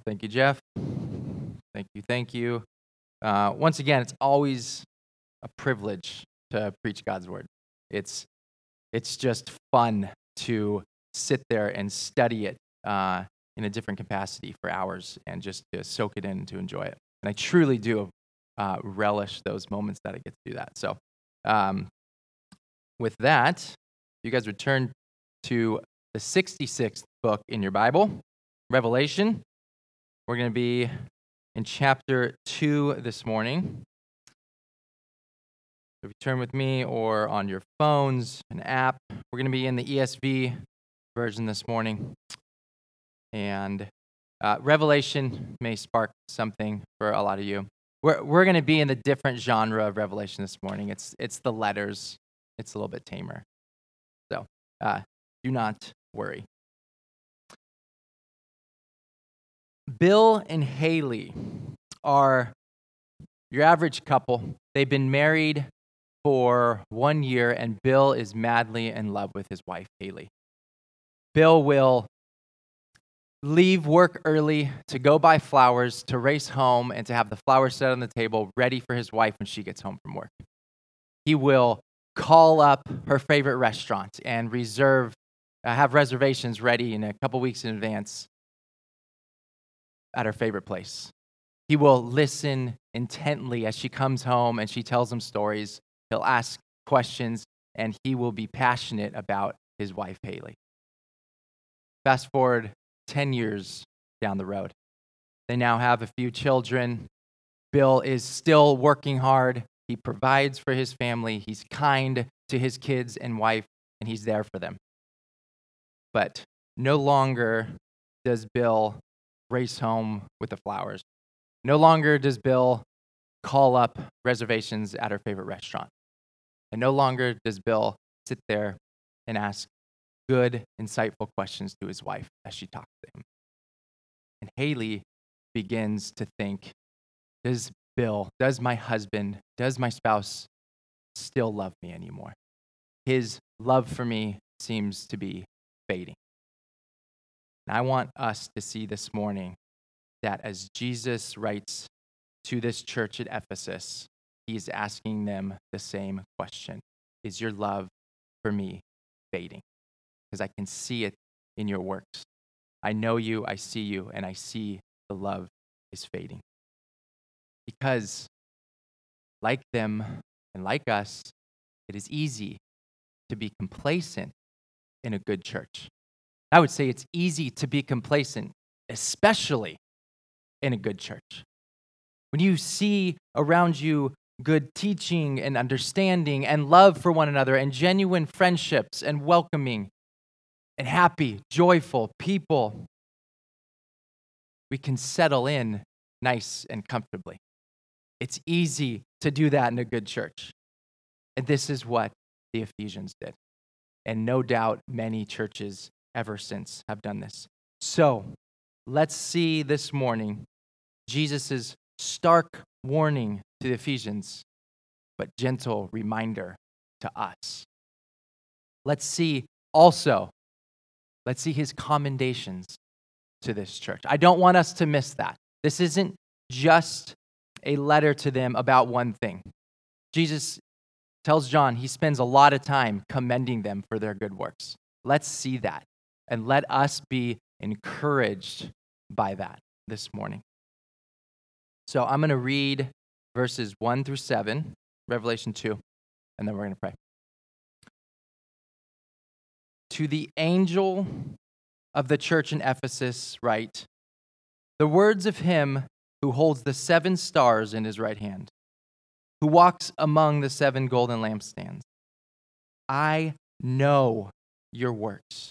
Well, thank you, Jeff. Thank you. Once again, it's always a privilege to preach God's word. It's just fun to sit there and study it in a different capacity for hours and just to soak it in and to enjoy it. And I truly do relish those moments that I get to do that. So with that, you guys return to the 66th book in your Bible, Revelation. We're going to be in chapter 2 this morning. If you turn with me or on your phones, an app, we're going to be in the ESV version this morning. And Revelation may spark something for a lot of you. We're going to be in the different genre of Revelation this morning. It's the letters. It's a little bit tamer. So do not worry. Bill and Haley are your average couple. They've been married for 1 year, and Bill is madly in love with his wife, Kaylee. Bill will leave work early to go buy flowers, to race home, and to have the flowers set on the table ready for his wife when she gets home from work. He will call up her favorite restaurant and have reservations ready in a couple weeks in advance at her favorite place. He will listen intently as she comes home and she tells him stories. He'll ask questions, and he will be passionate about his wife, Haley. Fast forward 10 years down the road. They now have a few children. Bill is still working hard. He provides for his family. He's kind to his kids and wife, and he's there for them. But no longer does Bill race home with the flowers. No longer does Bill call up reservations at her favorite restaurant. And no longer does Bill sit there and ask good, insightful questions to his wife as she talks to him. And Haley begins to think, does Bill, does my husband, does my spouse still love me anymore? His love for me seems to be fading. And I want us to see this morning that as Jesus writes to this church at Ephesus, he is asking them the same question. Is your love for me fading? Because I can see it in your works. I know you, I see you, and I see the love is fading. Because like them and like us, it is easy to be complacent in a good church. I would say it's easy to be complacent, especially in a good church. When you see around you good teaching and understanding and love for one another and genuine friendships and welcoming and happy, joyful people, we can settle in nice and comfortably. It's easy to do that in a good church. And this is what the Ephesians did. And no doubt many churches ever since have done this. So let's see this morning Jesus' stark warning to the Ephesians, but gentle reminder to us. Let's see his commendations to this church. I don't want us to miss that. This isn't just a letter to them about one thing. Jesus tells John he spends a lot of time commending them for their good works. Let's see that, and let us be encouraged by that this morning. So I'm going to read verses 1 through 7, Revelation 2, and then we're going to pray. To the angel of the church in Ephesus write, the words of him who holds the 7 stars in his right hand, who walks among the 7 golden lampstands. I know your works,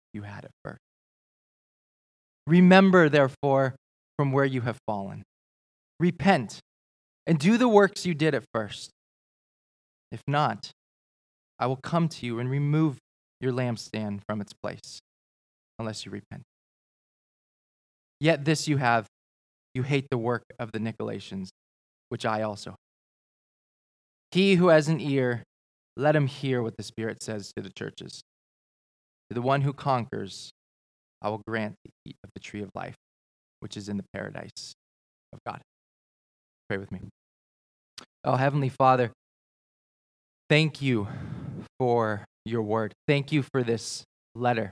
you had at first. Remember, therefore, from where you have fallen. Repent and do the works you did at first. If not, I will come to you and remove your lampstand from its place, unless you repent. Yet this you have, you hate the work of the Nicolaitans, which I also hate. He who has an ear, let him hear what the Spirit says to the churches. To the one who conquers, I will grant to eat of the tree of life, which is in the paradise of God. Pray with me. Oh, Heavenly Father, thank you for your word. Thank you for this letter.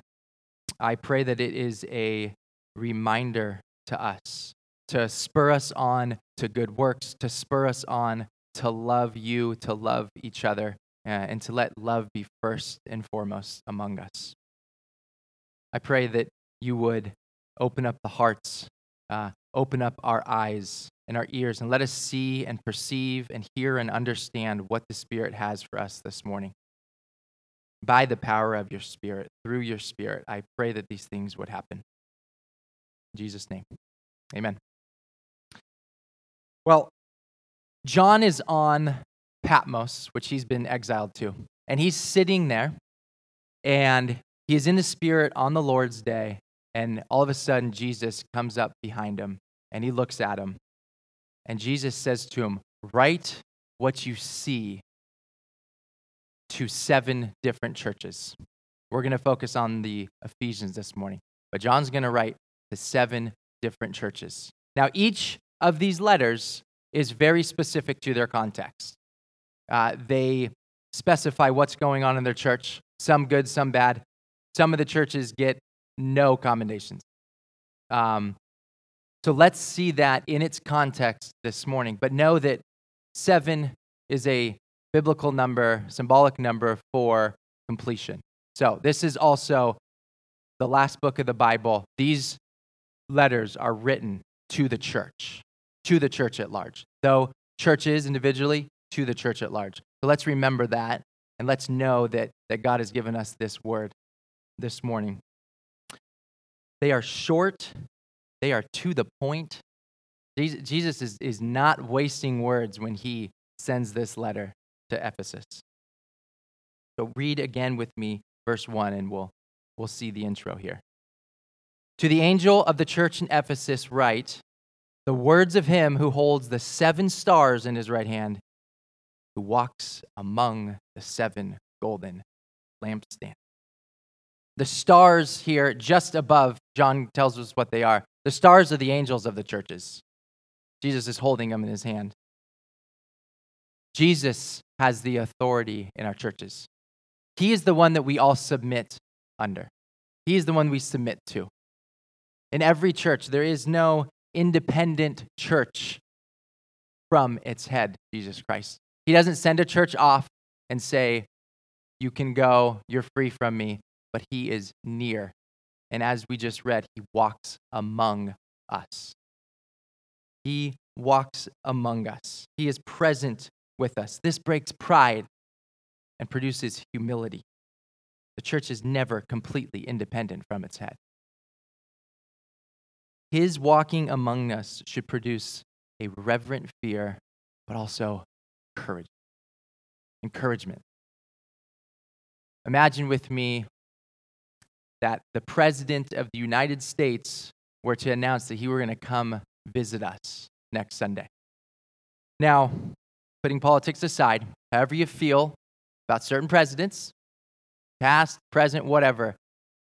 I pray that it is a reminder to us to spur us on to good works, to spur us on to love you, to love each other, and to let love be first and foremost among us. I pray that you would open up the hearts, open up our eyes and our ears, and let us see and perceive and hear and understand what the Spirit has for us this morning. By the power of your Spirit, through your Spirit, I pray that these things would happen. In Jesus' name, amen. Well, John is on Patmos, which he's been exiled to, and he's sitting there, and he is in the Spirit on the Lord's day, and all of a sudden, Jesus comes up behind him, and he looks at him, and Jesus says to him, "Write what you see to 7 different churches." We're going to focus on the Ephesians this morning, but John's going to write the 7 different churches. Now, each of these letters is very specific to their context. They specify what's going on in their church, some good, some bad. Some of the churches get no commendations. So let's see that in its context this morning, but know that 7 is a biblical number, symbolic number for completion. So this is also the last book of the Bible. These letters are written to the church at large. Though churches individually, to the church at large. So let's remember that, and let's know that God has given us this word this morning. They are short. They are to the point. Jesus is not wasting words when he sends this letter to Ephesus. So read again with me verse 1, and we'll see the intro here. To the angel of the church in Ephesus write, the words of him who holds the 7 stars in his right hand, who walks among the 7 golden lampstands. The stars here, just above, John tells us what they are. The stars are the angels of the churches. Jesus is holding them in his hand. Jesus has the authority in our churches. He is the one that we all submit under. He is the one we submit to. In every church, there is no independent church from its head, Jesus Christ. He doesn't send a church off and say, you can go, you're free from me, but he is near. And as we just read, he walks among us. He walks among us. He is present with us. This breaks pride and produces humility. The church is never completely independent from its head. His walking among us should produce a reverent fear, but also courage. Encouragement. Imagine with me that the President of the United States were to announce that he were going to come visit us next Sunday. Now, putting politics aside, however you feel about certain presidents, past, present, whatever,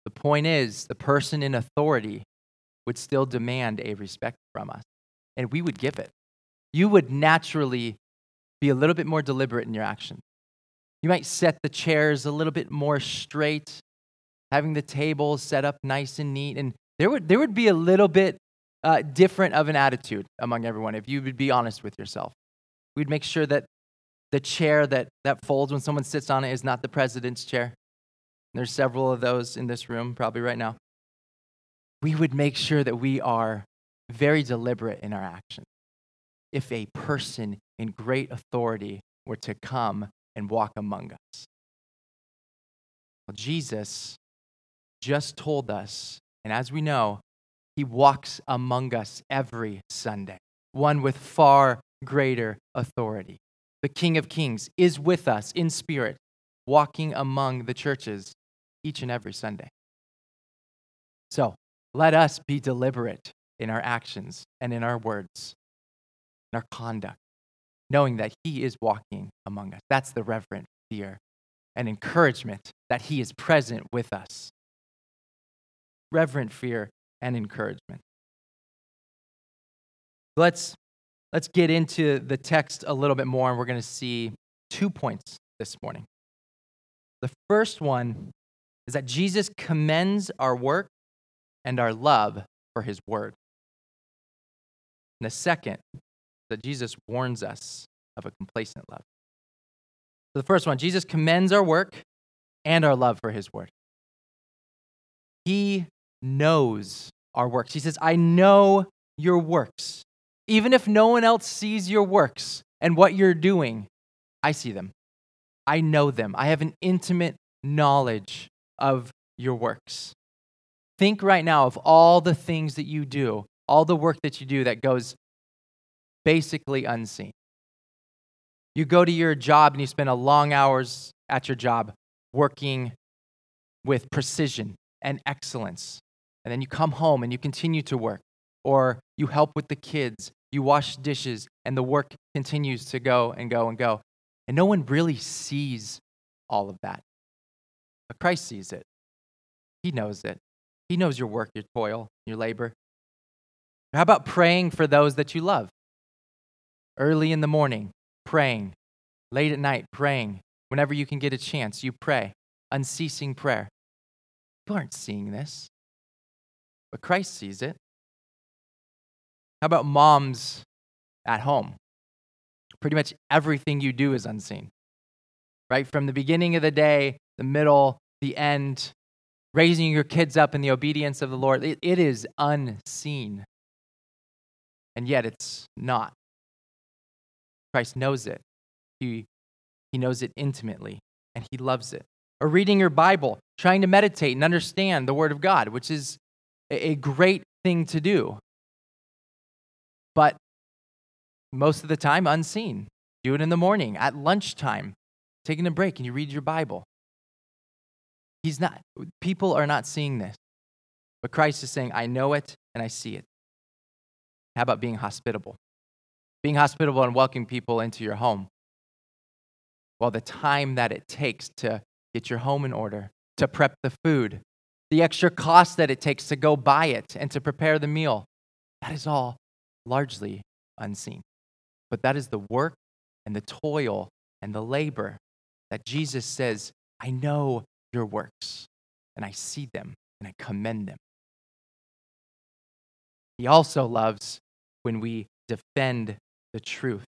the point is the person in authority would still demand a respect from us, and we would give it. You would naturally be a little bit more deliberate in your action. You might set the chairs a little bit more straight, having the tables set up nice and neat, and there would be a little bit different of an attitude among everyone if you would be honest with yourself. We'd make sure that the chair that folds when someone sits on it is not the president's chair. There's several of those in this room probably right now. We would make sure that we are very deliberate in our actions if a person in great authority were to come and walk among us. Well, Jesus just told us, and as we know, He walks among us every Sunday, one with far greater authority. The King of Kings is with us in spirit, walking among the churches each and every Sunday. So let us be deliberate in our actions and in our words, in our conduct, knowing that He is walking among us. That's the reverent fear and encouragement that He is present with us. Reverent fear and encouragement. Let's get into the text a little bit more, and we're going to see 2 points this morning. The first one is that Jesus commends our work and our love for His word. And the second, that Jesus warns us of a complacent love. So the first one, Jesus commends our work and our love for His word. He knows our works. He says, I know your works. Even if no one else sees your works and what you're doing, I see them. I know them. I have an intimate knowledge of your works. Think right now of all the things that you do, all the work that you do that goes basically unseen. You go to your job and you spend long hours at your job working with precision and excellence. And then you come home and you continue to work, or you help with the kids, you wash dishes, and the work continues to go and go and go. And no one really sees all of that. But Christ sees it. He knows it. He knows your work, your toil, your labor. How about praying for those that you love? Early in the morning, praying. Late at night, praying. Whenever you can get a chance, you pray. Unceasing prayer. You aren't seeing this, but Christ sees it. How about moms at home? Pretty much everything you do is unseen, right? From the beginning of the day, the middle, the end, raising your kids up in the obedience of the Lord, it is unseen. And yet it's not. Christ knows it. He knows it intimately, and He loves it. Or reading your Bible, trying to meditate and understand the Word of God, which is a great thing to do, but most of the time unseen. Do it in the morning, at lunchtime, taking a break, and you read your Bible. People are not seeing this, but Christ is saying, I know it and I see it. How about being hospitable? Being hospitable and welcoming people into your home. Well, the time that it takes to get your home in order, to prep the food, the extra cost that it takes to go buy it and to prepare the meal, that is all largely unseen. But that is the work and the toil and the labor that Jesus says, I know your works, and I see them, and I commend them. He also loves when we defend the truth.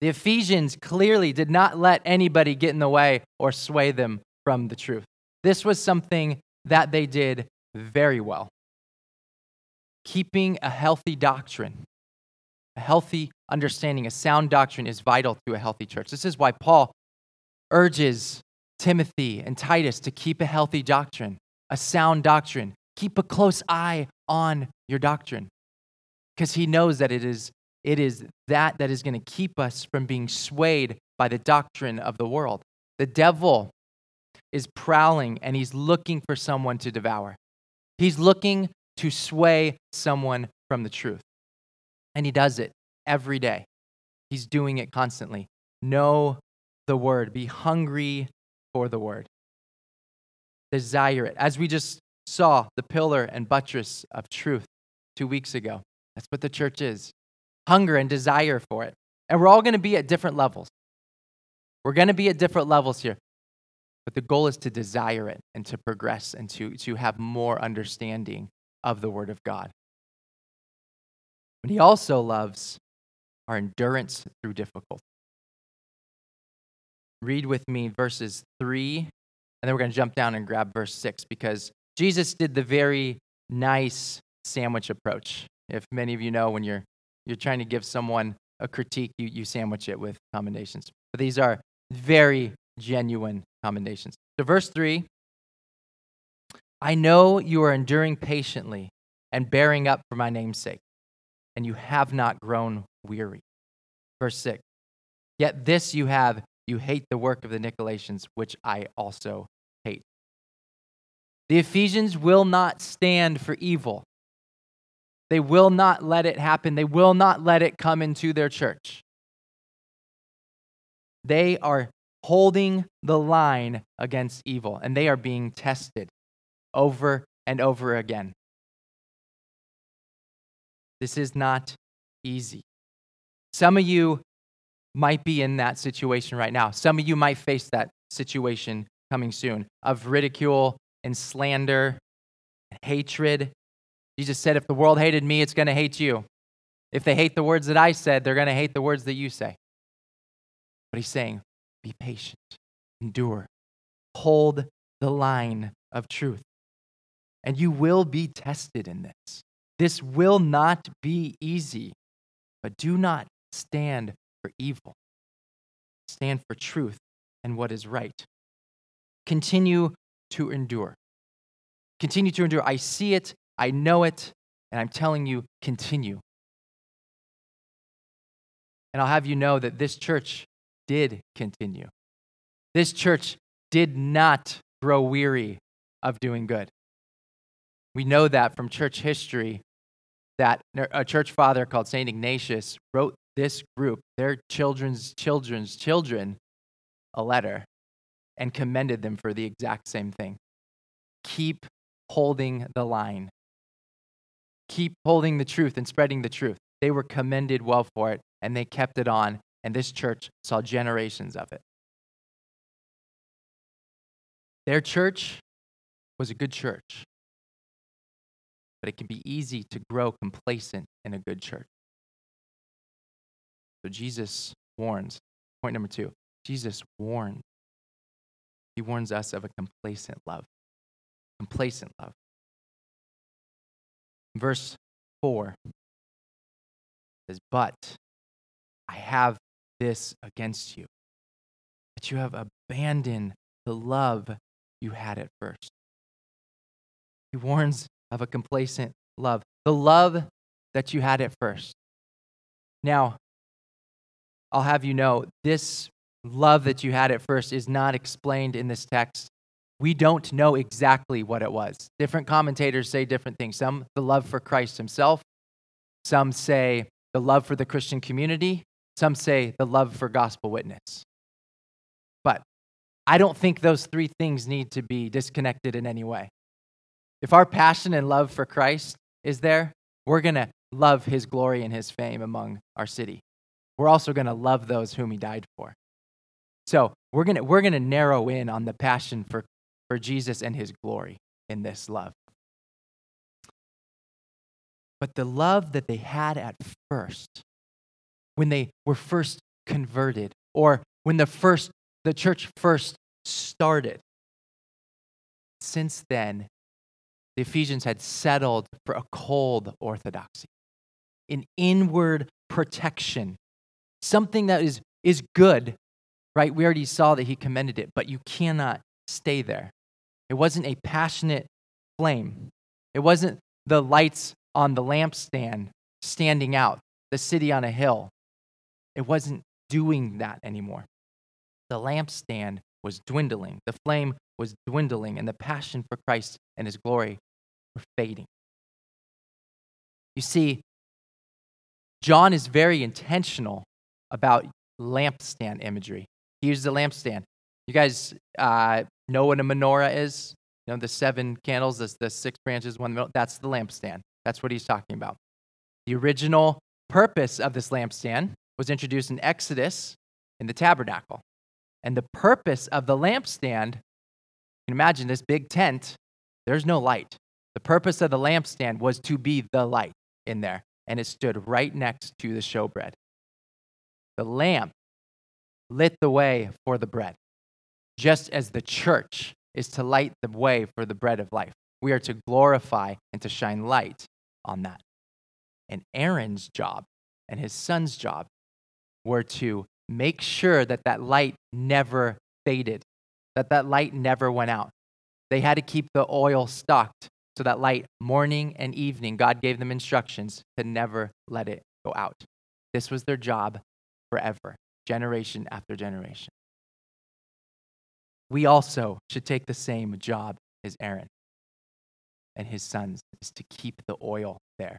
The Ephesians clearly did not let anybody get in the way or sway them from the truth. This was something that they did very well. Keeping a healthy doctrine, a healthy understanding, a sound doctrine is vital to a healthy church. This is why Paul urges Timothy and Titus to keep a healthy doctrine, a sound doctrine. Keep a close eye on your doctrine, because he knows that it is that is going to keep us from being swayed by the doctrine of the world. The devil is prowling, and he's looking for someone to devour. He's looking to sway someone from the truth. And he does it every day. He's doing it constantly. Know the word. Be hungry for the word. Desire it. As we just saw, the pillar and buttress of truth 2 weeks ago. That's what the church is. Hunger and desire for it. And we're all going to be at different levels. We're going to be at different levels here. But the goal is to desire it and to progress and to have more understanding of the Word of God. But He also loves our endurance through difficulty. Read with me verses 3, and then we're going to jump down and grab verse 6, because Jesus did the very nice sandwich approach. If many of you know, when you're trying to give someone a critique, you sandwich it with commendations. But these are very genuine commendations. So verse 3, I know you are enduring patiently and bearing up for my name's sake, and you have not grown weary. Verse 6, yet this you have, you hate the work of the Nicolaitans, which I also hate. The Ephesians will not stand for evil. They will not let it happen. They will not let it come into their church. They are holding the line against evil, and they are being tested over and over again. This is not easy. Some of you might be in that situation right now. Some of you might face that situation coming soon of ridicule and slander and hatred. Jesus said, if the world hated me, it's going to hate you. If they hate the words that I said, they're going to hate the words that you say. But he's saying, be patient, endure, hold the line of truth. And you will be tested in this. This will not be easy, but do not stand for evil. Stand for truth and what is right. Continue to endure. Continue to endure. I see it, I know it, and I'm telling you, continue. And I'll have you know that this church did continue. This church did not grow weary of doing good. We know that from church history, that a church father called Saint Ignatius wrote this group, their children's children's children, a letter and commended them for the exact same thing. Keep holding the line. Keep holding the truth and spreading the truth. They were commended well for it, and they kept it on, and this church saw generations of it. Their church was a good church, but it can be easy to grow complacent in a good church. So Jesus warns. Point number 2, Jesus warns. He warns us of a complacent love. Complacent love. Verse 4 says, but I have this against you, that you have abandoned the love you had at first. He warns of a complacent love. The love that you had at first. Now, I'll have you know, this love that you had at first is not explained in this text. We don't know exactly what it was. Different commentators say different things. Some, the love for Christ himself. Some say the love for the Christian community. Some say the love for gospel witness. But I don't think those three things need to be disconnected in any way. If our passion and love for Christ is there, we're going to love his glory and his fame among our city. We're also going to love those whom he died for. So we're going to narrow in on the passion for Jesus and his glory in this love. But the love that they had at first, when they were first converted, or when the church first started, since then, the Ephesians had settled for a cold orthodoxy, an inward protection, something that is good, right? We already saw that he commended it, but you cannot stay there. It wasn't a passionate flame. It wasn't the lights on the lampstand standing out, the city on a hill. It wasn't doing that anymore. The lampstand was dwindling. The flame was dwindling, and the passion for Christ and his glory were fading. You see, John is very intentional about lampstand imagery. He uses the lampstand. You guys know what a menorah is? You know, the 7 candles, the 6 branches, one in the middle? That's the lampstand. That's what he's talking about. The original purpose of this lampstand was introduced in Exodus in the tabernacle. And the purpose of the lampstand, you can imagine this big tent, there's no light. The purpose of the lampstand was to be the light in there, and it stood right next to the showbread. The lamp lit the way for the bread, just as the church is to light the way for the bread of life. We are to glorify and to shine light on that. And Aaron's job and his son's job were to make sure that that light never faded, that that light never went out. They had to keep the oil stocked so that light, morning and evening, God gave them instructions to never let it go out. This was their job forever, generation after generation. We also should take the same job as Aaron and his sons, is to keep the oil there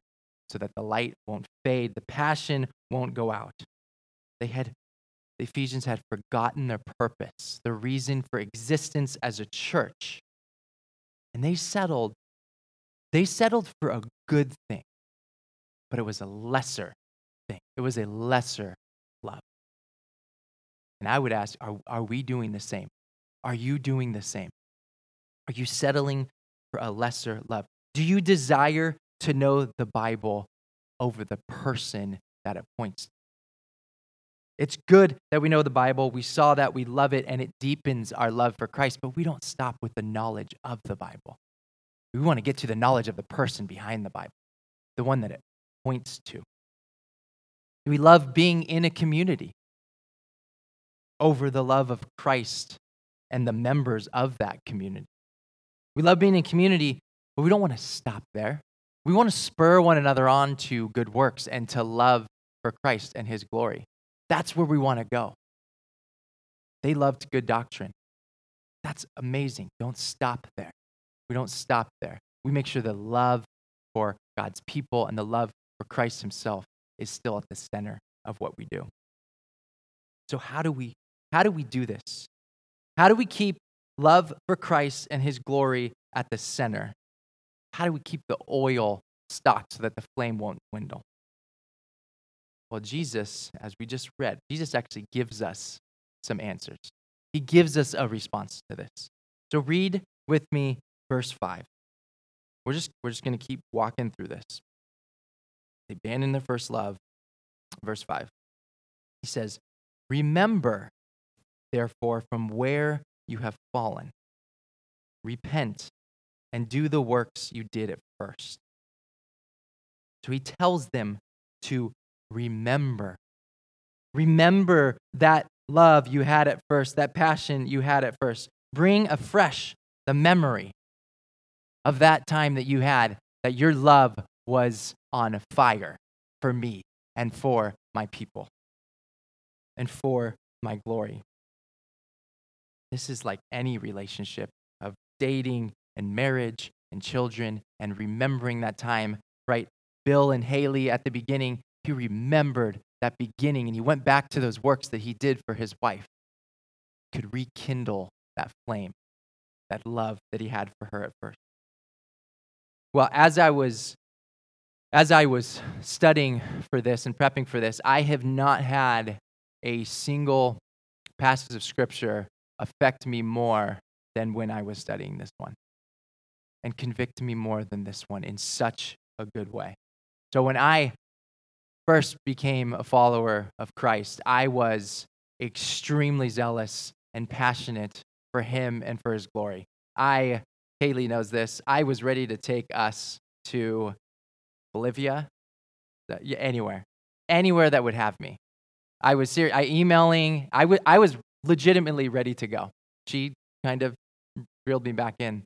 so that the light won't fade, the passion won't go out. The Ephesians had forgotten their purpose, their reason for existence as a church. And they settled for a good thing, but it was a lesser thing. It was a lesser love. And I would ask, are we doing the same? Are you doing the same? Are you settling for a lesser love? Do you desire to know the Bible over the person that it points to? It's good that we know the Bible, we saw that, we love it, and it deepens our love for Christ, but we don't stop with the knowledge of the Bible. We want to get to the knowledge of the person behind the Bible, the one that it points to. We love being in a community over the love of Christ and the members of that community. We love being in community, but we don't want to stop there. We want to spur one another on to good works and to love for Christ and his glory. That's where we want to go. They loved good doctrine. That's amazing. Don't stop there. We don't stop there. We make sure the love for God's people and the love for Christ himself is still at the center of what we do. So how do we do this? How do we keep love for Christ and his glory at the center? How do we keep the oil stocked so that the flame won't dwindle? Well, Jesus, as we just read, Jesus actually gives us some answers. He gives us a response to this. So read with me verse 5. We're just going to keep walking through this. They abandoned their first love. Verse 5. He says, "Remember, therefore, from where you have fallen. Repent and do the works you did at first." So he tells them to remember. Remember that love you had at first, that passion you had at first. Bring afresh the memory of that time that you had, that your love was on fire for me and for my people and for my glory. This is like any relationship of dating and marriage and children and remembering that time, right? Bill and Haley at the beginning, he remembered that beginning and he went back to those works that he did for his wife. He could rekindle that flame, that love that he had for her at first. Well, as I was studying for this and prepping for this, I have not had a single passage of Scripture affect me more than when I was studying this one, and convict me more than this one in such a good way. So when I first became a follower of Christ, I was extremely zealous and passionate for him and for his glory. Kaylee knows this, I was ready to take us to Bolivia, anywhere that would have me. I was serious. I was legitimately ready to go. She kind of reeled me back in,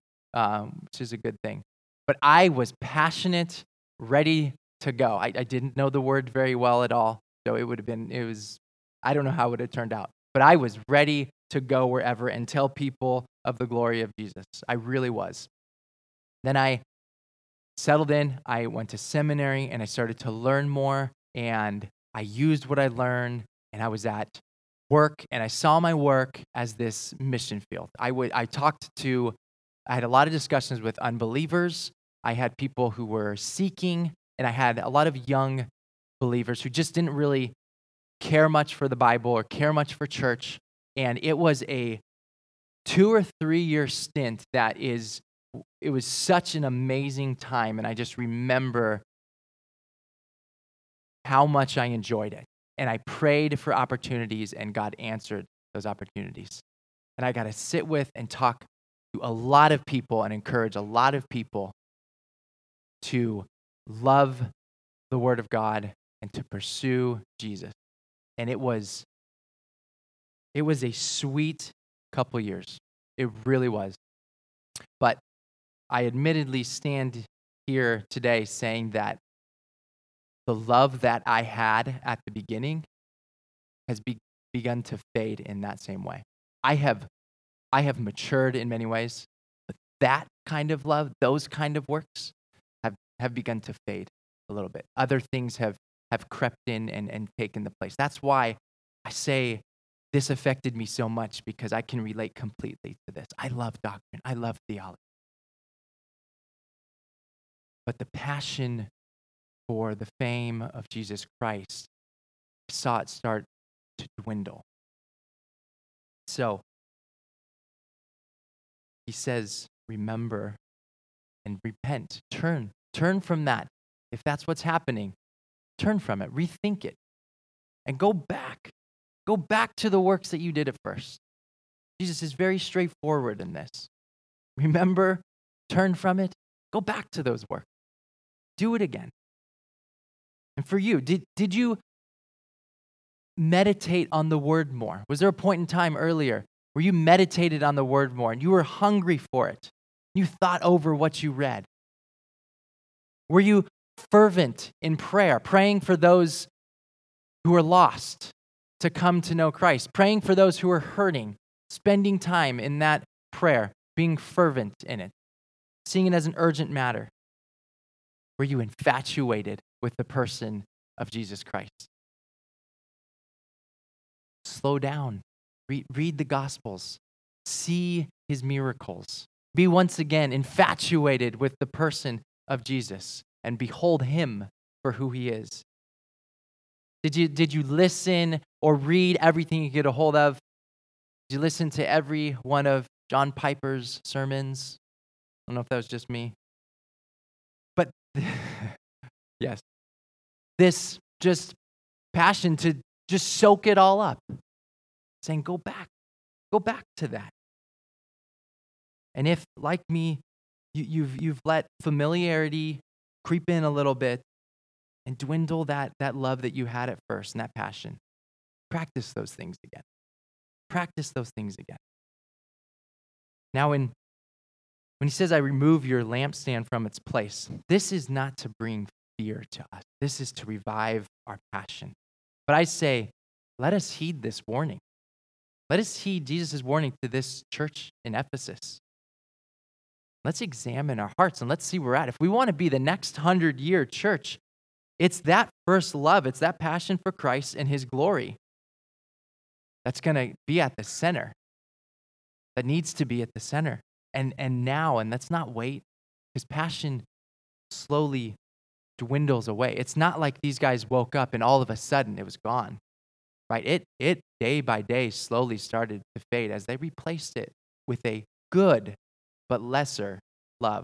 which is a good thing. But I was passionate, ready to go. I didn't know the word very well at all, so I don't know how it would have turned out, but I was ready to go wherever and tell people of the glory of Jesus. I really was. Then I settled in, I went to seminary, and I started to learn more, and I used what I learned, and I was at work, and I saw my work as this mission field. I had a lot of discussions with unbelievers, I had people who were seeking, and I had a lot of young believers who just didn't really care much for the Bible or care much for church. And it was a 2 or 3 year stint it was such an amazing time. And I just remember how much I enjoyed it. And I prayed for opportunities and God answered those opportunities. And I got to sit with and talk to a lot of people and encourage a lot of people to love the Word of God and to pursue Jesus. And it was a sweet couple years. It really was. But I admittedly stand here today saying that the love that I had at the beginning has begun to fade in that same way. I have matured in many ways, but that kind of love, those kind of works have begun to fade a little bit. Other things have crept in and taken the place. That's why I say this affected me so much, because I can relate completely to this. I love doctrine. I love theology. But the passion for the fame of Jesus Christ, I saw it start to dwindle. So he says, remember and repent. Turn from that. If that's what's happening, turn from it, rethink it, and go back. Go back to the works that you did at first. Jesus is very straightforward in this. Remember, turn from it, go back to those works. Do it again. And for you, did you meditate on the word more? Was there a point in time earlier where you meditated on the word more and you were hungry for it? You thought over what you read? Were you fervent in prayer, praying for those who are lost to come to know Christ, praying for those who are hurting, spending time in that prayer, being fervent in it, seeing it as an urgent matter? Were you infatuated with the person of Jesus Christ? Slow down. Read the Gospels. See his miracles. Be once again infatuated with the person of Jesus and behold him for who he is. Did you listen or read everything you get a hold of? Did you listen to every one of John Piper's sermons? I don't know if that was just me. But, yes, this just passion to just soak it all up, saying go back to that. And if, like me, you've let familiarity creep in a little bit and dwindle that love that you had at first and that passion, practice those things again. Practice those things again. Now, when he says, I remove your lampstand from its place, this is not to bring fear to us. This is to revive our passion. But I say, let us heed this warning. Let us heed Jesus' warning to this church in Ephesus. Let's examine our hearts and let's see where we're at. If we want to be the next 100-year church, it's that first love, it's that passion for Christ and his glory that's going to be at the center, that needs to be at the center. And now, and let's not wait, because passion slowly dwindles away. It's not like these guys woke up and all of a sudden it was gone, right? It day by day slowly started to fade as they replaced it with a good but lesser love.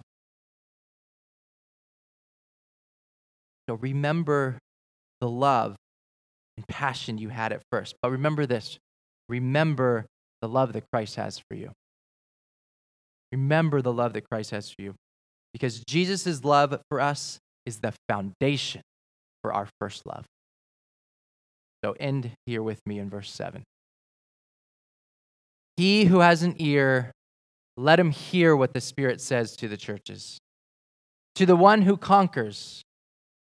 So remember the love and passion you had at first. But remember this. Remember the love that Christ has for you. Remember the love that Christ has for you. Because Jesus' love for us is the foundation for our first love. So end here with me in verse 7. He who has an ear, let him hear what the Spirit says to the churches. To the one who conquers,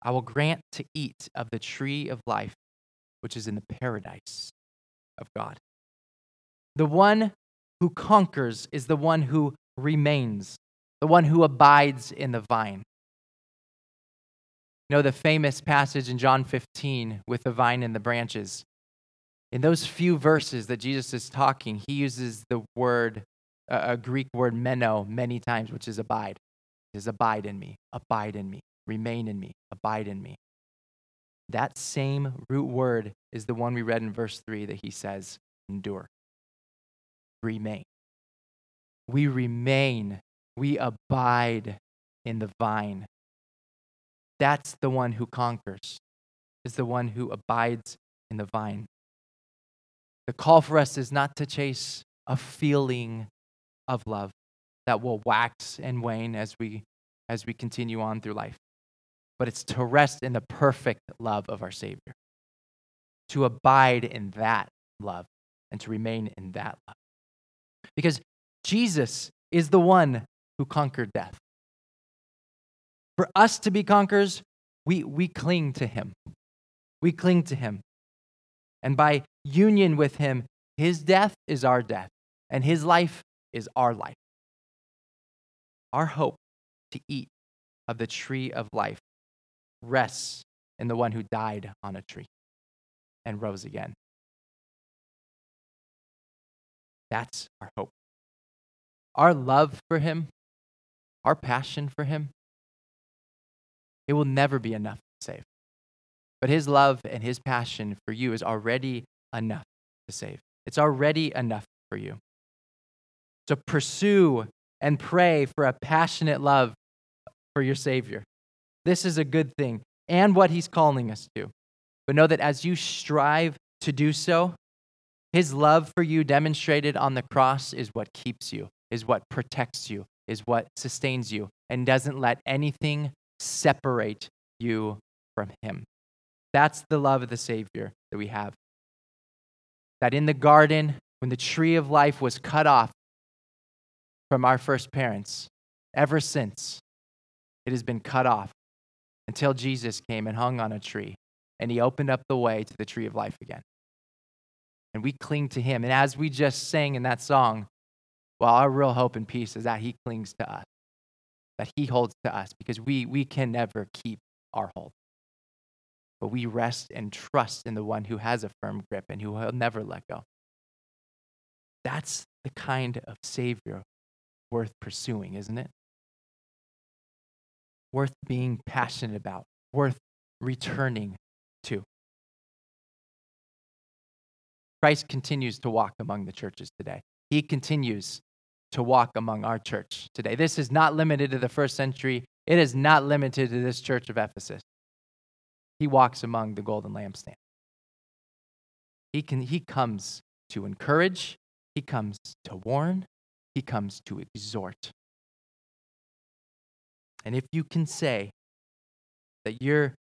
I will grant to eat of the tree of life, which is in the paradise of God. The one who conquers is the one who remains, the one who abides in the vine. You know the famous passage in John 15 with the vine and the branches. In those few verses that Jesus is talking, he uses the word, a Greek word meno, many times, which is abide. It is abide in me, remain in me, abide in me. That same root word is the one we read in verse 3 that he says, endure. Remain. We remain. We abide in the vine. That's the one who conquers, is the one who abides in the vine. The call for us is not to chase a feeling of love that will wax and wane as we continue on through life, but it's to rest in the perfect love of our Savior, to abide in that love and to remain in that love. Because Jesus is the one who conquered death. For us to be conquerors, we cling to him. We cling to him. And by union with him, his death is our death, and his life is our life. Our hope to eat of the tree of life rests in the one who died on a tree and rose again. That's our hope. Our love for him, our passion for him, it will never be enough to save. But his love and his passion for you is already enough to save. It's already enough for you. So pursue and pray for a passionate love for your Savior. This is a good thing and what he's calling us to. But know that as you strive to do so, his love for you demonstrated on the cross is what keeps you, is what protects you, is what sustains you, and doesn't let anything separate you from him. That's the love of the Savior that we have. That in the garden, when the tree of life was cut off from our first parents, ever since, it has been cut off until Jesus came and hung on a tree, and he opened up the way to the tree of life again. And we cling to him. And as we just sang in that song, well, our real hope and peace is that he clings to us, that he holds to us, because we can never keep our hold. But we rest and trust in the one who has a firm grip and who will never let go. That's the kind of Savior worth pursuing, isn't it? Worth being passionate about, worth returning to. Christ continues to walk among the churches today. He continues to walk among our church today. This is not limited to the first century. It is not limited to this church of Ephesus. He walks among the golden lampstand. He comes to encourage. He comes to warn. He comes to exhort. And if you can say that your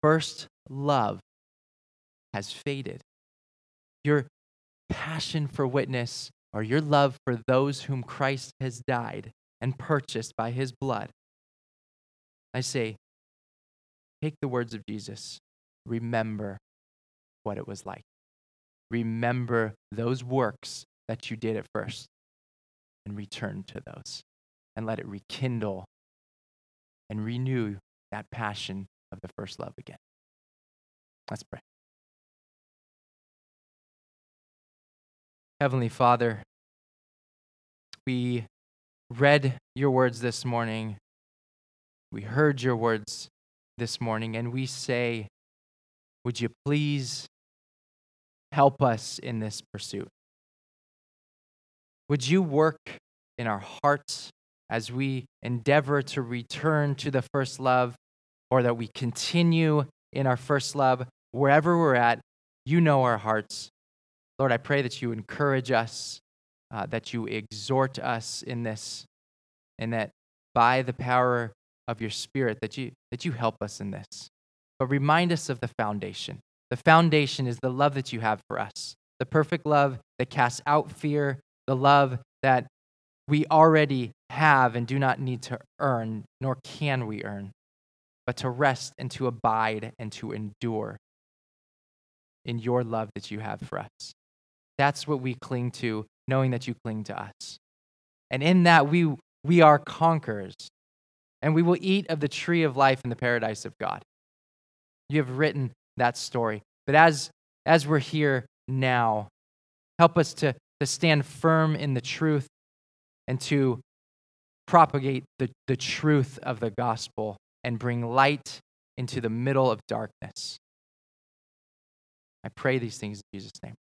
first love has faded, your passion for witness or your love for those whom Christ has died and purchased by his blood, I say, take the words of Jesus. Remember what it was like. Remember those works that you did at first and return to those and let it rekindle and renew that passion of the first love again. Let's pray. Heavenly Father, we read your words this morning. We heard your words this morning, and we say, would you please help us in this pursuit? Would you work in our hearts as we endeavor to return to the first love, or that we continue in our first love wherever we're at? You know our hearts. Lord, I pray that you encourage us, that you exhort us in this, and that by the power of your Spirit, that you help us in this. But remind us of the foundation. The foundation is the love that you have for us, the perfect love that casts out fear, the love that we already have and do not need to earn, nor can we earn, but to rest and to abide and to endure in your love that you have for us. That's what we cling to, knowing that you cling to us. And in that, we are conquerors, and we will eat of the tree of life in the paradise of God. You have written that story. But as we're here now, help us to stand firm in the truth and to propagate the truth of the gospel and bring light into the middle of darkness. I pray these things in Jesus' name.